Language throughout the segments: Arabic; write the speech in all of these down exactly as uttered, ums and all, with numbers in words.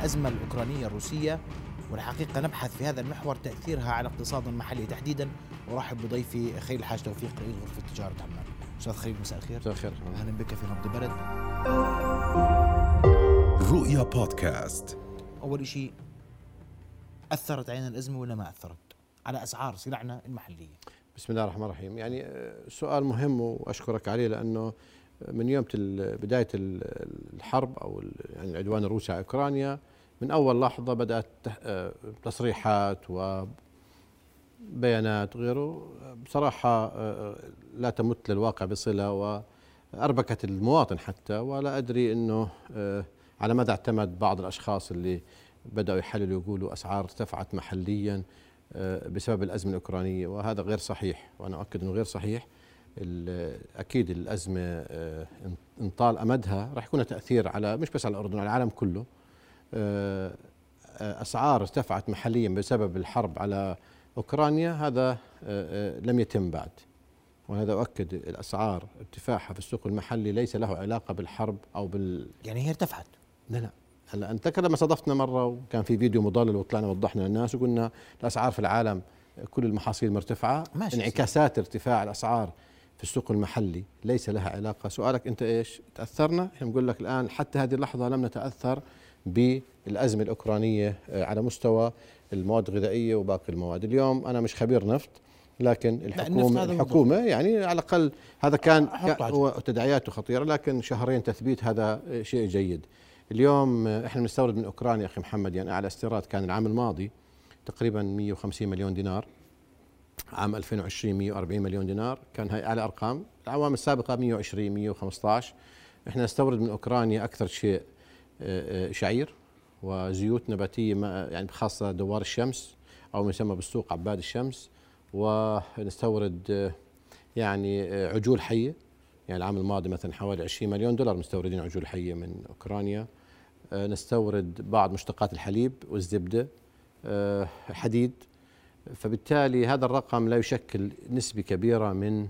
الأزمة الأوكرانية الروسية، والحقيقة نبحث في هذا المحور تأثيرها على اقتصاد محلي تحديدا. ورحب بضيفي خليل الحاج توفيق، رئيس غرفة تجارة عمان. أستاذ خليل، مساء الخير. مساء الخير، أهلا بك في نبض البرد. رؤيا بودكاست. أول شيء، أثرت علينا الأزمة ولا ما أثرت على أسعار سلعنا المحلية؟ بسم الله الرحمن الرحيم. يعني سؤال مهم وأشكرك عليه، لأنه من يوم بداية الحرب أو يعني العدوان الروسي على أوكرانيا، من أول لحظة بدأت تصريحات وبيانات وغيره بصراحة لا تمت للواقع بصلة، وأربكت المواطن حتى. ولا أدري أنه على ماذا اعتمد بعض الأشخاص اللي بدأوا يحللوا ويقولوا أسعار ارتفعت محليا بسبب الأزمة الأوكرانية، وهذا غير صحيح، وأنا أؤكد أنه غير صحيح. أكيد الأزمة إن طال أمدها راح يكون تأثير على مش بس على الأردن، على العالم كله. أسعار ارتفعت محليا بسبب الحرب على أوكرانيا، هذا لم يتم بعد، وهذا أؤكد الأسعار ارتفاعها في السوق المحلي ليس له علاقة بالحرب أو بال يعني هي ارتفعت. لا لا، هلا أنت لما صادفتنا مرة وكان في فيديو مضلل وطلعنا وضحنا للناس وقلنا الأسعار في العالم كل المحاصيل مرتفعة، انعكاسات ارتفاع الأسعار في السوق المحلي ليس لها علاقة. سؤالك أنت إيش تأثرنا؟ إحنا بنقول لك الآن حتى هذه اللحظة لم نتأثر بالأزمة الأوكرانية على مستوى المواد الغذائية وباقي المواد. اليوم أنا مش خبير نفط، لكن الحكومة الحكومة يعني على الأقل هذا كان تداعياته خطيرة، لكن شهرين تثبيت هذا شيء جيد. اليوم إحنا بنستورد من أوكرانيا أخي محمد، يعني أعلى استيراد كان العام الماضي تقريبا مئة وخمسين مليون دينار، عام ألفين وعشرين مئة وأربعين مليون دينار، كان هاي أعلى أرقام. العوام السابقة مئة وعشرين مئة وخمسة عشر. إحنا نستورد من أوكرانيا أكثر شيء شعير وزيوت نباتية، يعني خاصة دوار الشمس أو ما يسمى بالسوق عباد الشمس، ونستورد يعني عجول حية. يعني العام الماضي مثلا حوالي عشرين مليون دولار مستوردين عجول حية من أوكرانيا. نستورد بعض مشتقات الحليب والزبدة، حديد. فبالتالي هذا الرقم لا يشكل نسبة كبيرة من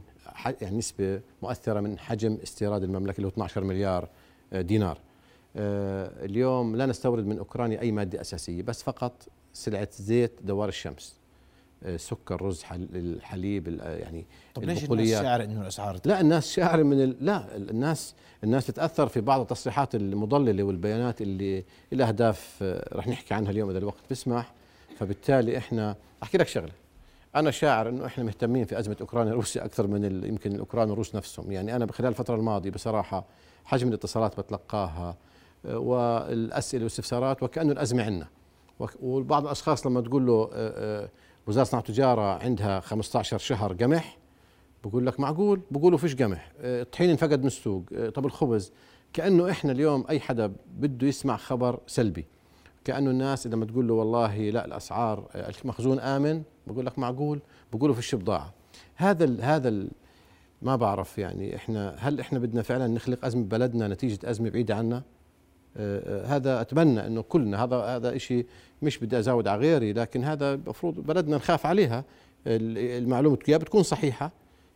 يعني نسبة مؤثرة من حجم استيراد المملكة اللي هو اثنا عشر مليار دينار. اليوم لا نستورد من أوكرانيا أي مادة أساسية، بس فقط سلعة زيت دوار الشمس، سكر، رز، الحليب، يعني طب ليش الناس شاعر إنه الأسعار؟ لا الناس شاعر من ال... لا الناس الناس تتأثر في بعض التصريحات المضللة والبيانات اللي الأهداف رح نحكي عنها اليوم إذا الوقت بسمح. فبالتالي احنا احكي لك شغله، انا شاعر انه احنا مهتمين في ازمه اوكرانيا روسيا اكثر من ال... يمكن الاوكران والروس نفسهم. يعني انا خلال الفتره الماضيه بصراحه حجم الاتصالات بتلقاها والاسئله والاستفسارات وكانه الازمه عندنا، وبعض الاشخاص لما تقول له وزاره الصناعه والتجاره عندها خمسة عشر شهر قمح بقول لك معقول، بقولوا فيش قمح، الطحين انفقد من السوق، طب الخبز. كانه احنا اليوم اي حدا بده يسمع خبر سلبي، كأنه الناس إذا ما تقول له والله لا الأسعار المخزون آمن بقول لك معقول، بقولوا في البضاعة. هذا ال هذا ال ما بعرف، يعني إحنا هل إحنا بدنا فعلا نخلق أزمة بلدنا نتيجة أزمة بعيدة عنا؟ آه هذا أتمنى إنه كلنا، هذا هذا إشي مش بدي أزود على غيري، لكن هذا المفروض بلدنا نخاف عليها. المعلومة يا بتكون صحيحة،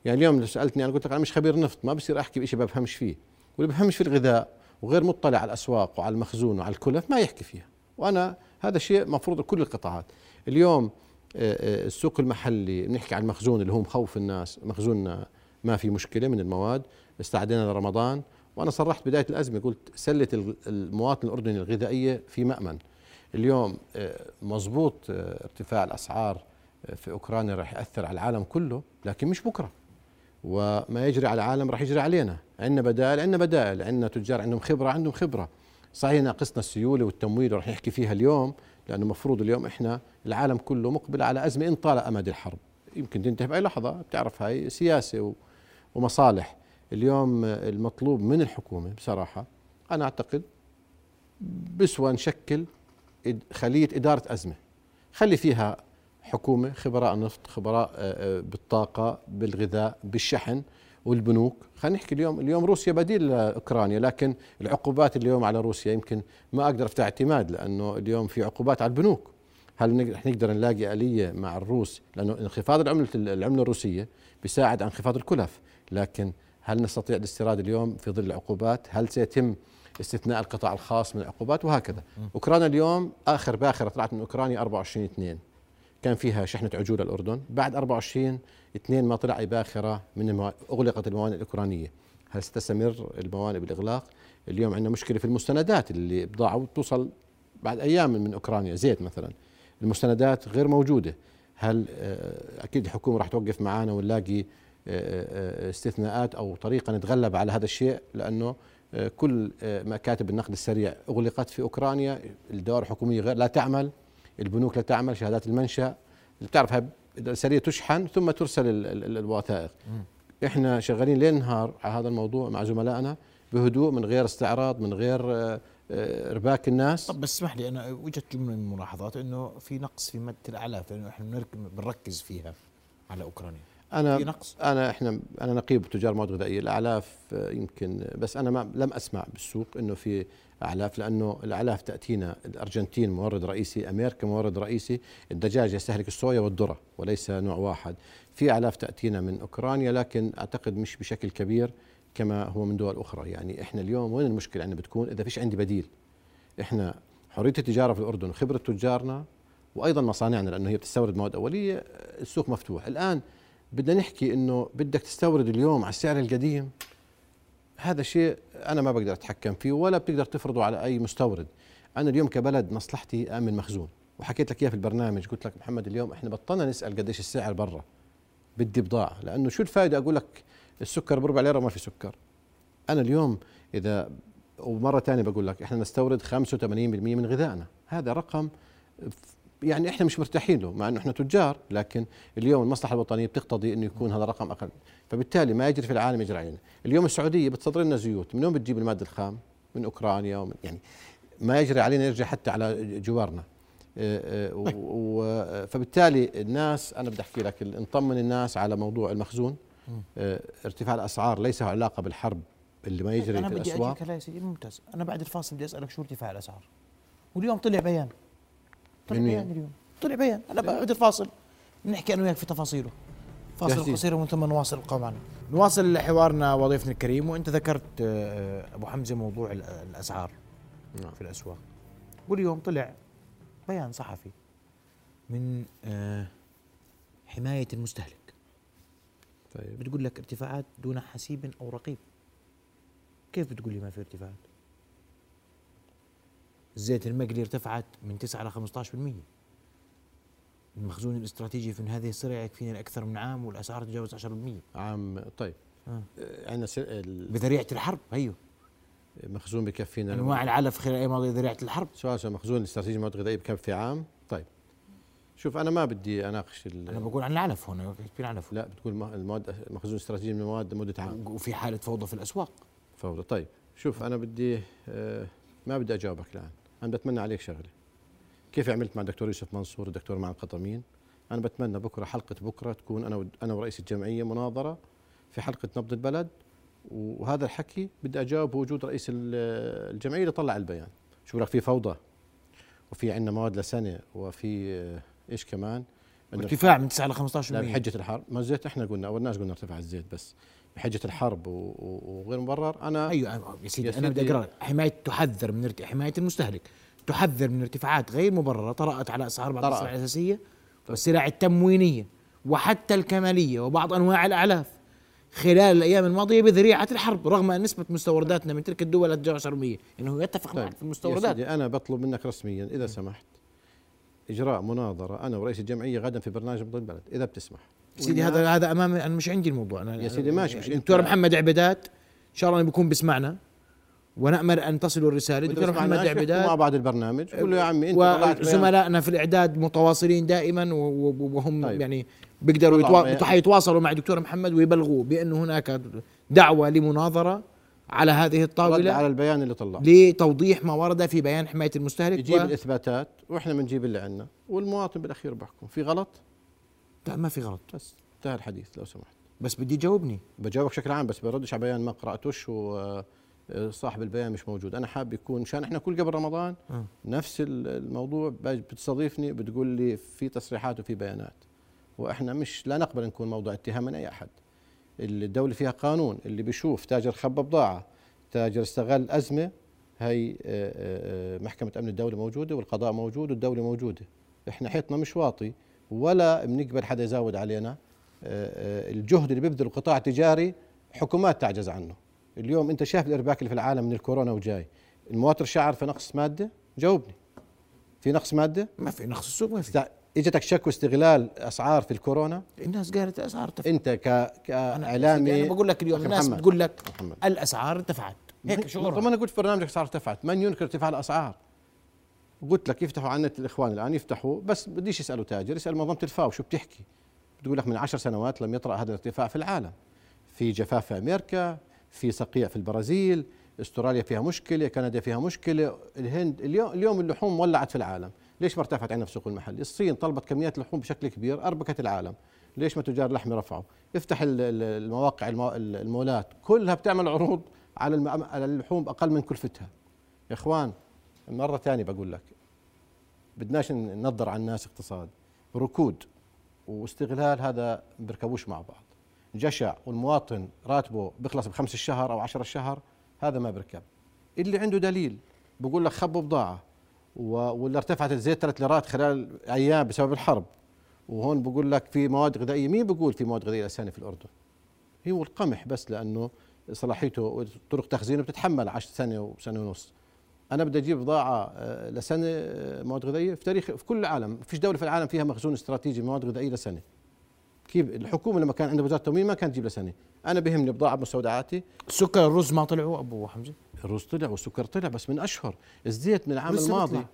يعني اليوم اللي سألتني أنا قلت لك أنا مش خبير نفط، ما بصير أحكي بإشي ما بفهمش فيه، واللي بفهمش في الغذاء وغير مطلع على الأسواق وعلى المخزون وعلى الكلف ما يحكي فيها. وأنا هذا الشيء مفروض لكل القطاعات. اليوم السوق المحلي بنحكي عن المخزون اللي هو مخوف الناس، مخزوننا ما في مشكلة من المواد، استعدينا لرمضان، وأنا صرحت بداية الأزمة قلت سلة المواطن الأردني الغذائية في مأمن. اليوم مزبوط ارتفاع الأسعار في أوكرانيا راح يأثر على العالم كله، لكن مش بكرة، وما يجري على العالم راح يجري علينا. عندنا بدائل، عندنا بدائل، عندنا تجار عندهم خبرة، عندهم خبرة. صحيح ناقصنا السيولة والتمويل ورح نحكي فيها اليوم، لأنه مفروض اليوم إحنا العالم كله مقبل على أزمة إن طال أمد الحرب، يمكن تنتهي بأي لحظة، بتعرف هاي سياسة ومصالح. اليوم المطلوب من الحكومة بصراحة أنا أعتقد بسوى نشكل خلية إدارة أزمة، خلي فيها حكومة خبراء نفط، خبراء بالطاقة، بالغذاء، بالشحن والبنوك. خلينا نحكي اليوم، اليوم روسيا بديل لأوكرانيا، لكن العقوبات اليوم على روسيا يمكن ما أقدر أفتح اعتماد، لأنه اليوم في عقوبات على البنوك. هل نقدر نلاقي آلية مع الروس؟ لأنه انخفاض العملة العملة الروسية بيساعد على انخفاض الكلف، لكن هل نستطيع الاستيراد اليوم في ظل العقوبات؟ هل سيتم استثناء القطاع الخاص من العقوبات وهكذا. أوكرانيا اليوم آخر باخرة طلعت من أوكرانيا أربعة وعشرين اثنين كان فيها شحنة عجول الأردن، بعد أربعة وعشرين اثنين ما طلع أي باخرة من المو... أغلقت الموانئ الأوكرانية. هل ستستمر الموانئ بالإغلاق؟ اليوم عندنا مشكلة في المستندات اللي بضاعة توصل بعد أيام من أوكرانيا، زيت مثلا المستندات غير موجودة. هل أكيد الحكومة راح توقف معانا ونلاقي استثناءات أو طريقة نتغلب على هذا الشيء، لأنه كل مكاتب النقد السريع أغلقت في أوكرانيا، الدوائر الحكومية لا تعمل، البنوك لا تعمل، شهادات المنشأ اللي بتعرفها السرية تشحن ثم ترسل الوثائق. إحنا شغالين ليل نهار على هذا الموضوع مع زملائنا بهدوء من غير استعراض من غير ارباك الناس. طب بس اسمح لي، انا وجدت جمله من الملاحظات انه في نقص في ماده الاعلاف، لانه احنا بنركز فيها على اوكرانيا. انا في نقص. انا احنا انا نقيب تجار مواد غذائيه، الاعلاف يمكن، بس انا ما لم اسمع بالسوق انه في اعلاف، لانه الاعلاف تاتينا الارجنتين مورد رئيسي، امريكا مورد رئيسي، الدجاج يستهلك الصويا والذره وليس نوع واحد. في اعلاف تاتينا من اوكرانيا لكن اعتقد مش بشكل كبير كما هو من دول أخرى. يعني إحنا اليوم وين المشكلة عندنا بتكون؟ إذا فيش عندي بديل. إحنا حرية التجارة في الأردن وخبرة تجارنا وأيضا مصانعنا، لأنه هي بتستورد مواد أولية، السوق مفتوح. الآن بدنا نحكي إنه بدك تستورد اليوم على السعر القديم، هذا شيء أنا ما بقدر أتحكم فيه ولا بتقدر تفرضه على أي مستورد. أنا اليوم كبلد مصلحتي أمن مخزون، وحكيت لك إياها في البرنامج، قلت لك محمد اليوم إحنا بطلنا نسأل قديش السعر برا، بدي بضاعة، لأنه شو الفائدة أقول لك السكر بربع ليرة وما في سكر. أنا اليوم إذا ومرة ثانية بقول لك إحنا نستورد خمسة وثمانين بالمئة من غذائنا، هذا رقم يعني إحنا مش مرتاحين له مع إنه إحنا تجار، لكن اليوم المصلحة الوطنية بتقتضي إنه يكون هذا الرقم أقل، فبالتالي ما يجري في العالم يجري علينا. اليوم السعودية بتصدر لنا زيوت، من وين بتجيب المادة الخام؟ من أوكرانيا، ومن يعني ما يجري علينا يرجع حتى على جوارنا. فبالتالي الناس، أنا بدي أحكي لك نطمن الناس على موضوع المخزون. ارتفاع الاسعار ليس له علاقه بالحرب اللي ما يجري في الاسواق. انا بدي اجيك ممتاز، انا بعد الفاصل بدي اسالك شو ارتفاع الاسعار، واليوم طلع بيان طلع بيان اليوم طلع بيان انا بعد الفاصل بنحكي انا وياك في تفاصيله. فاصل قصير ومن ثم نواصل، ابقوا معنا. نواصل حوارنا وضيفنا الكريم، وانت ذكرت ابو حمزه موضوع الاسعار في الاسواق، واليوم طلع بيان صحفي من حمايه المستهلك بتقول لك ارتفاعات دون حسيب أو رقيب. كيف بتقول لي ما في ارتفاعات؟ الزيت المقلي ارتفعت من تسعة إلى خمسة عشر بالمئة. المخزون الاستراتيجي في هذه السلع يكفينا أكثر من عام، والأسعار تتجاوز عشرة بالمئة عام. طيب آه. عندنا بذريعة الحرب، هيو مخزون بكفينا أنواع العلف خلال أي ماضي ذريعة الحرب. سؤال سؤال مخزون الاستراتيجي مواد غذائية بكفي عام. طيب شوف، أنا ما بدي أناقش، أنا بقول عن العلف هنا، بتحكي عن العلف. لا، بتقول المواد مخزون استراتيجي من المواد مدة عام وفي حالة فوضى في الأسواق. فوضى. طيب شوف، أنا بدي آه ما بدي أجاوبك الآن، أنا بتمنى عليك شغلة، كيف عملت مع الدكتور يوسف منصور والدكتور معن قطمين. أنا بتمنى بكرة، حلقة بكرة تكون أنا أنا ورئيس الجمعية مناظرة في حلقة نبض البلد، وهذا الحكي بدي أجاوب بوجود رئيس الجمعية اللي طلع البيان. شو رأيك في فوضى وفي عندنا مواد لسنة وفي آه ايش كمان؟ ارتفاع من تسعة ل خمسة عشر بالمئة بحجة الحرب. ما الزيت احنا قلنا اولناش قلنا ارتفاع الزيت، بس بحجة الحرب وغير مبرر. انا ايوه يا سيدي، انا بدي اقرا حماية تحذر من ارت... حماية المستهلك تحذر من ارتفاعات غير مبررة طرأت على اسعار بعض السلع الاساسية والسلع التموينية وحتى الكمالية وبعض انواع الاعلاف خلال الايام الماضية بذريعة الحرب، رغم ان نسبة مستورداتنا من تلك الدول لا تتجاوز عشرة بالمئة. انه يتفق معك في المستوردات. انا بطلب منك رسميا اذا سمحت إجراء مناظرة أنا ورئيس الجمعية غدا في برنامج نبض البلد إذا بتسمح. سيدي هذا هذا أمامي، أنا مش عندي الموضوع. أنا يا سيدي ماشي. الدكتور محمد عبيدات إن شاء الله بيكون بيسمعنا، ونأمر أن تصلوا الرسالة. الدكتور محمد عبيدات مع بعض البرنامج، قول له يا عمي أنت طلعت بيان. وزملائنا في الإعداد متواصلين دائما، وهم طيب. يعني بيقدروا يتوا... يتواصلوا مع الدكتور محمد ويبلغوه بأن هناك دعوة لمناظرة على هذه الطاولة على البيان اللي طلع لتوضيح ما ورد في بيان حماية المستهلك. يجيب و... الإثباتات وإحنا بنجيب اللي عندنا، والمواطن بالأخير بحكم. في غلط؟ لا ما في غلط، بس انتهى الحديث لو سمحت. بس بدي جاوبني. بجاوبك بشكل عام، بس بردش على بيان ما قرأتوش وصاحب البيان مش موجود. أنا حاب يكون، مشان إحنا كل قبل رمضان أه. نفس الموضوع، بتستضيفني بتقول لي في تصريحات وفي بيانات، وإحنا مش لا نقبل نكون موضوع اتهام من أي أحد. الدولة فيها قانون، اللي بيشوف تاجر خبى بضاعة، تاجر استغل أزمة، هي محكمة أمن الدولة موجودة والقضاء موجود والدولة موجودة. إحنا حيطنا مش واطي ولا بنقبل حدا يزاود علينا. الجهد اللي بيبذل القطاع التجاري حكومات تعجز عنه. اليوم أنت شايف الإرباك اللي في العالم من الكورونا وجاي. المواطن شعر في نقص مادة؟ جاوبني. في نقص مادة؟ ما في نقص السوق ما في. اجتك شكوى استغلال اسعار في الكورونا؟ الناس قالت اسعار ارتفعت. انت ك كاعلامي انا بقول لك اليوم الناس بتقول لك الاسعار ارتفعت، هيك شعورها. طب انا قلت في برنامجك اسعار ارتفعت، من ينكر ارتفاع الاسعار؟ قلت لك يفتحوا على النت الاخوان الان يفتحوا، بس بديش يسالوا تاجر، يسال منظمه الفاو شو بتحكي؟ بتقول لك من عشر سنوات لم يطرأ هذا الارتفاع في العالم. في جفاف في امريكا، في صقيع في البرازيل، استراليا فيها مشكله، كندا فيها مشكله، الهند، اليوم اليوم اللحوم ولعت في العالم. ليش ما ارتفعت عندنا في السوق المحلي؟ الصين طلبت كميات لحوم بشكل كبير أربكت العالم، ليش ما تجار اللحمة رفعوا؟ افتح المواقع المولات كلها بتعمل عروض على على اللحوم أقل من كلفتها. يا إخوان مرة ثانية بقول لك بدناش ننظر على الناس اقتصاد، ركود واستغلال هذا بركبوش مع بعض، جشع والمواطن راتبه بيخلص بخمس الشهر أو عشر الشهر هذا ما بركب. اللي عنده دليل بقول لك خبوا بضاعة، واللي ارتفعت الزيت ثلاث ليرات خلال ايام بسبب الحرب، وهون بقول لك في مواد غذائيه. مين بقول في مواد غذائيه لسانه في الاردن؟ هو القمح بس لانه صلاحيته وطرق تخزينه بتتحمل عشر سنه وسنه ونص. انا بدي اجيب بضاعه لسنه مواد غذائيه في تاريخ في كل العالم، ما فيش دوله في العالم فيها مخزون استراتيجي مواد غذائيه لسنه. كيف الحكومه لما كان عندها وزاره التموين ما كانت تجيب لسنه، انا بهمني بضاعه مستودعاتي. السكر الرز ما طلعوا ابو حمزه؟ الرز طلع والسكر طلع بس من اشهر، الزيت من العام الماضي.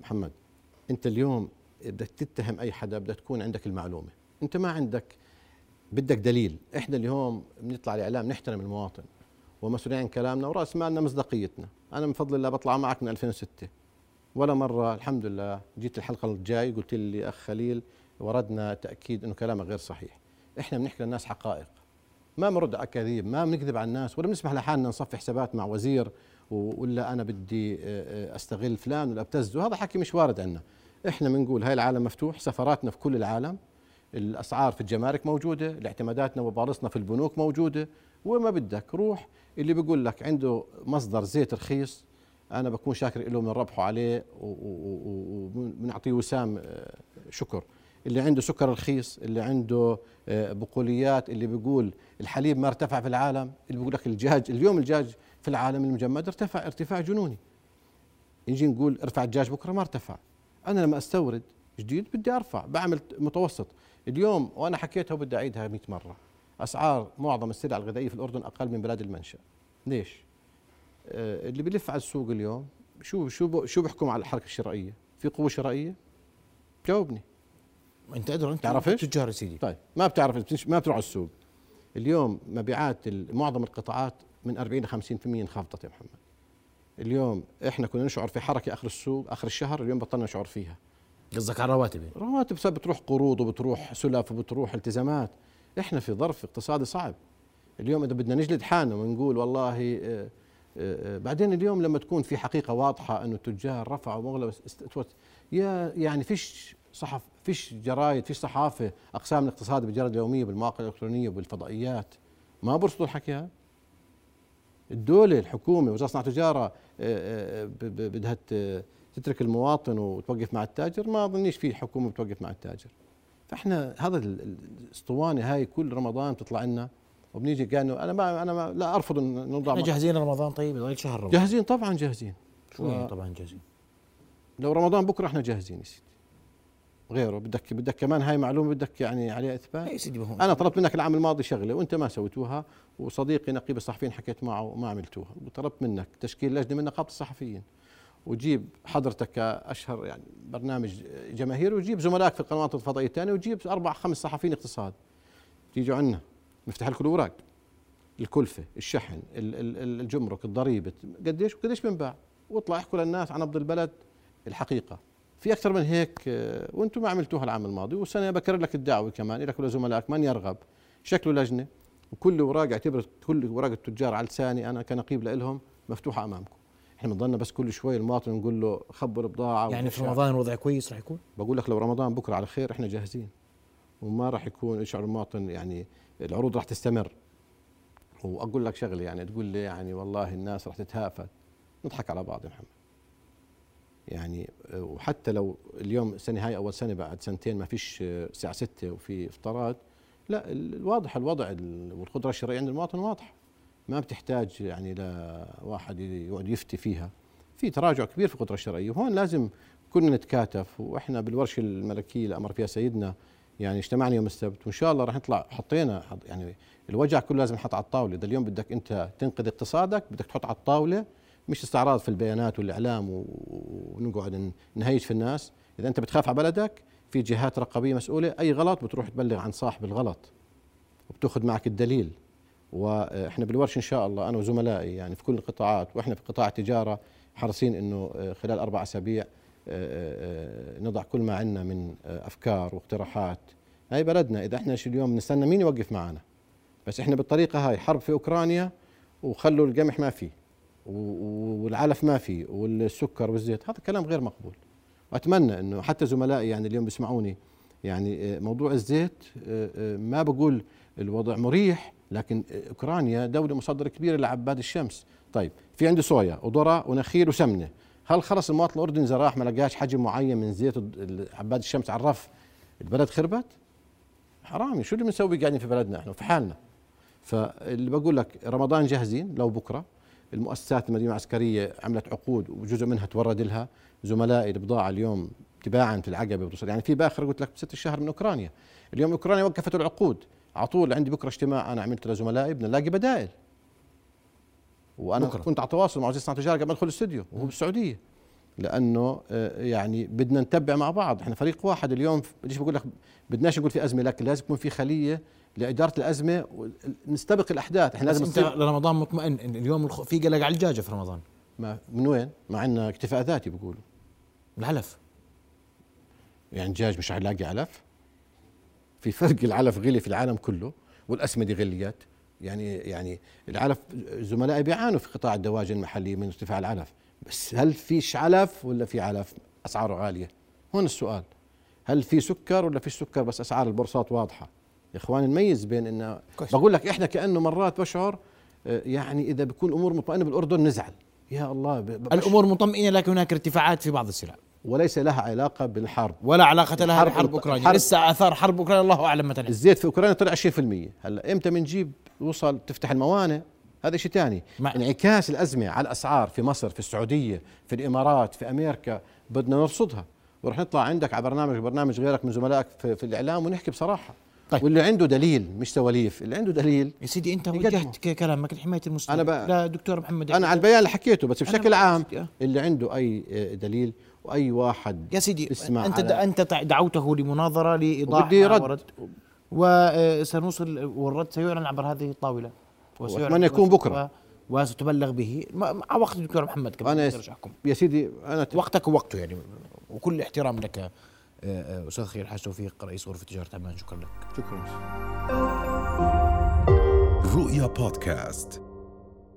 محمد انت اليوم بدك تتهم اي حدا بدك تكون عندك المعلومه، انت ما عندك، بدك دليل. احنا اليوم بنطلع الاعلام نحترم المواطن ومسؤولين عن كلامنا وراس مالنا مصداقيتنا. انا من فضل الله بطلع معك من ألفين وستة ولا مره الحمد لله جيت الحلقه الجاي قلت لي اخ خليل وردنا تاكيد انه كلامك غير صحيح. احنا بنحكي للناس حقائق، ما بنرد اكاذيب، ما بنكذب على الناس، ولا بنسمح لحالنا نصفي حسابات مع وزير ولا انا بدي استغل فلان ولا ابتزه، هذا حكي مش وارد عندنا. احنا بنقول هاي العالم مفتوح، سفراتنا في كل العالم، الاسعار في الجمارك موجوده، اعتماداتنا وبارصنا في البنوك موجوده، وما بدك روح اللي بيقول لك عنده مصدر زيت رخيص انا بكون شاكر له من ربحه عليه وبنعطيه وسام شكر. اللي عنده سكر رخيص، اللي عنده بقوليات، اللي بيقول الحليب ما ارتفع في العالم، اللي بيقول لك الدجاج، اليوم الدجاج في العالم المجمد ارتفع ارتفاع جنوني. نجي نقول ارفع الدجاج بكره ما ارتفع. انا لما استورد جديد بدي ارفع، بعمل متوسط. اليوم وانا حكيتها وبدي اعيدها مئة مره، اسعار معظم السلع الغذائيه في الاردن اقل من بلاد المنشا. ليش؟ اللي بيلف على السوق اليوم شو شو شو بيحكم على الحركه الشرائيه؟ في قوه شرائيه؟ جاوبني. انت ادرى انت بتعرفش؟ تجار سيدي. طيب ما بتعرف، ما بتروح على السوق. اليوم مبيعات معظم القطاعات من أربعين ل خمسين بالمئة انخفضت يا محمد. اليوم احنا كنا نشعر في حركه اخر السوق اخر الشهر، اليوم بطلنا نشعر فيها. قصدك على الرواتب؟ الرواتب صار بتروح قروض وبتروح سلف وبتروح التزامات. احنا في ظرف اقتصادي صعب. اليوم اذا بدنا نجلد حالنا ونقول والله اه اه بعدين اليوم لما تكون في حقيقه واضحه انه التجار رفعوا مغلب يا يعني فيش صحف، فيش جرايد، فيش صحافه، اقسام الاقتصاد بالجرائد اليوميه بالمواقع الالكترونيه وبالفضائيات ما برصدوا الحكي هذا. الدوله الحكومه وزاره الصناعه والتجاره بدها تترك المواطن وتوقف مع التاجر، ما اظنيش في حكومه بتوقف مع التاجر. فاحنا هذا الاسطوانه هاي كل رمضان بتطلع لنا وبنيجي كانه انا ما انا ما لا ارفض ان نوضع. احنا جاهزين رمضان؟ طيب ضايق شهر رمضان جاهزين طبعا جاهزين. شو يعني طبعا جاهزين؟ لو رمضان بكره احنا جاهزين يا سيدي. غيره بدك بدك كمان هاي معلومه بدك يعني عليها اثبات. انا طلبت منك العام الماضي شغله وانت ما سويتوها، وصديقي نقيب الصحفيين حكيت معه وما عملتوها، وطلبت منك تشكيل لجنه من نقابه الصحفيين وجيب حضرتك كاشهر يعني برنامج جماهيري وجيب زملائك في القنوات الفضائيه الثانيه وجيب اربع خمس صحفيين اقتصاد تيجوا عندنا نفتح لكم الاوراق، الكلفه، الشحن، الجمرك، الضريبه، قديش وقديش بنباع، واطلع احكوا للناس عن نبض البلد الحقيقه. في أكثر من هيك وأنتم ما عملتوها العام الماضي، والسنة بكرر لك الدعوة كمان لك ولزملائك من يرغب شكله لجنة وكل أوراق اعتبرت كل أوراق التجار على لساني أنا كنقيب لهم مفتوحة أمامكم. إحنا بنضلنا بس كل شوي المواطن نقول له خبر بضاعة. يعني في رمضان الوضع كويس رح يكون؟ بقول لك لو رمضان بكرة على خير إحنا جاهزين وما رح يكون يشعر المواطن، يعني العروض رح تستمر. وأقول لك شغلة يعني تقول لي يعني والله الناس رح تتهافت، نضحك على بعض يا محمد. يعني وحتى لو اليوم السنه هاي اول سنه بعد سنتين ما فيش الساعه ستة وفي افطارات، لا الواضح الوضع والقدره الشرائيه عند المواطن واضحه، ما بتحتاج يعني لواحد يقعد يفتي فيها. في تراجع كبير في القدره الشرائيه، وهون لازم كنا نتكاتف. واحنا بالورشه الملكيه اللي امر فيها سيدنا يعني اجتمعنا يوم السبت، وان شاء الله راح نطلع حطينا يعني الوجع كله لازم نحط على الطاوله. ده اليوم بدك انت تنقذ اقتصادك بدك تحط على الطاوله، مش استعراض في البيانات والاعلام ونقعد نهيج في الناس. اذا انت بتخاف على بلدك في جهات رقابيه مسؤوله، اي غلط بتروح تبلغ عن صاحب الغلط وبتاخذ معك الدليل. واحنا بالورش ان شاء الله انا وزملائي يعني في كل القطاعات، واحنا في قطاع التجاره حريصين انه خلال اربع اسابيع نضع كل ما عندنا من افكار واقتراحات. هاي بلدنا، اذا احنا اليوم نستنى مين يوقف معنا؟ بس احنا بالطريقه هاي حرب في اوكرانيا وخلوا القمح ما فيه والعلف ما فيه والسكر والزيت، هذا كلام غير مقبول. واتمنى انه حتى زملائي يعني اليوم بيسمعوني، يعني موضوع الزيت ما بقول الوضع مريح، لكن اوكرانيا دوله مصدر كبير لعباد الشمس. طيب في عندي صويا وذره ونخيل وسمنه، هل خلص المواطن الاردني اذا راح ما لقاش حجم معين من زيت عباد الشمس على الرف البلد خربت؟ حرامي، شو اللي بنسوي قاعدين في بلدنا احنا وفي حالنا؟ فاللي بقول لك رمضان جاهزين لو بكره. المؤسسات المدنيه العسكريه عملت عقود وجزء منها تورد لها. زملائي البضاعه اليوم تباعا في العقبه بتوصل، يعني في باخر قلت لك بست شهر من اوكرانيا. اليوم اوكرانيا وقفت العقود على طول. عندي بكره اجتماع انا عملت لزملائي بدنا نلاقي بدائل. وانا بكرة كنت على تواصل مع وزير الصناعه والتجاره قبل ما ادخل الاستوديو وهو بالسعوديه، لانه يعني بدنا نتبع مع بعض، احنا فريق واحد اليوم. ليش بقول لك بدناش نقول في ازمه، لكن لازم يكون في خليه لاداره الازمه ونستبق الاحداث. احنا لازم نستبق لرمضان. مطمئن اليوم في قلق على الدجاجه في رمضان؟ ما من وين؟ مع عندنا اكتفاء ذاتي بيقولوا العلف، يعني دجاج مش هيلاقي علف. في فرق، العلف غلي في العالم كله والاسمده غليت. يعني يعني العلف زملائي بيعانوا في قطاع الدواجن المحليه من ارتفاع العلف، بس هل فيش علف ولا في علف اسعاره عاليه؟ هون السؤال. هل في سكر ولا فيش سكر بس اسعار البورصات واضحه؟ يا اخوان نميز بين انه بقول لك احنا كانه مرات بشعر يعني اذا بكون امور مطمئنه بالاردن نزعل. يا الله الامور مطمئنه لكن هناك ارتفاعات في بعض السلع وليس لها علاقه بالحرب ولا علاقه لها بحرب اوكرانيا. لسه اثار حرب اوكرانيا الله اعلم متى. الزيت في اوكرانيا طلع عشرين بالمية، هلا امتى بنجيب وصل تفتح الموانئ؟ هذا شيء ثاني. انعكاس الازمه على الاسعار في مصر، في السعوديه، في الامارات، في امريكا بدنا نرصدها. ورح نطلع عندك على برنامج برنامج غيرك من زملائك في, في الاعلام ونحكي بصراحه. طيب. واللي عنده دليل مش سواليف، اللي عنده دليل يا سيدي. انت وجهت كلامك لحمايه المسلمين. انا لا دكتور محمد، انا على البيان اللي حكيته بس بشكل عام اللي عنده اي دليل واي واحد يا سيدي. انت انت دعوته لمناظره لايضاح وسنوصل، والرد سيعلن عبر هذه الطاوله وأتمنى يكون بكره وستبلغ به مع وقت الدكتور محمد كمان. انا يا سيدي انا وقتك ووقته يعني، وكل احترام لك استاذ خليل الحاج توفيق رئيس غرفه تجاره عمان. شكرا لك. شكرا. رؤيا بودكاست.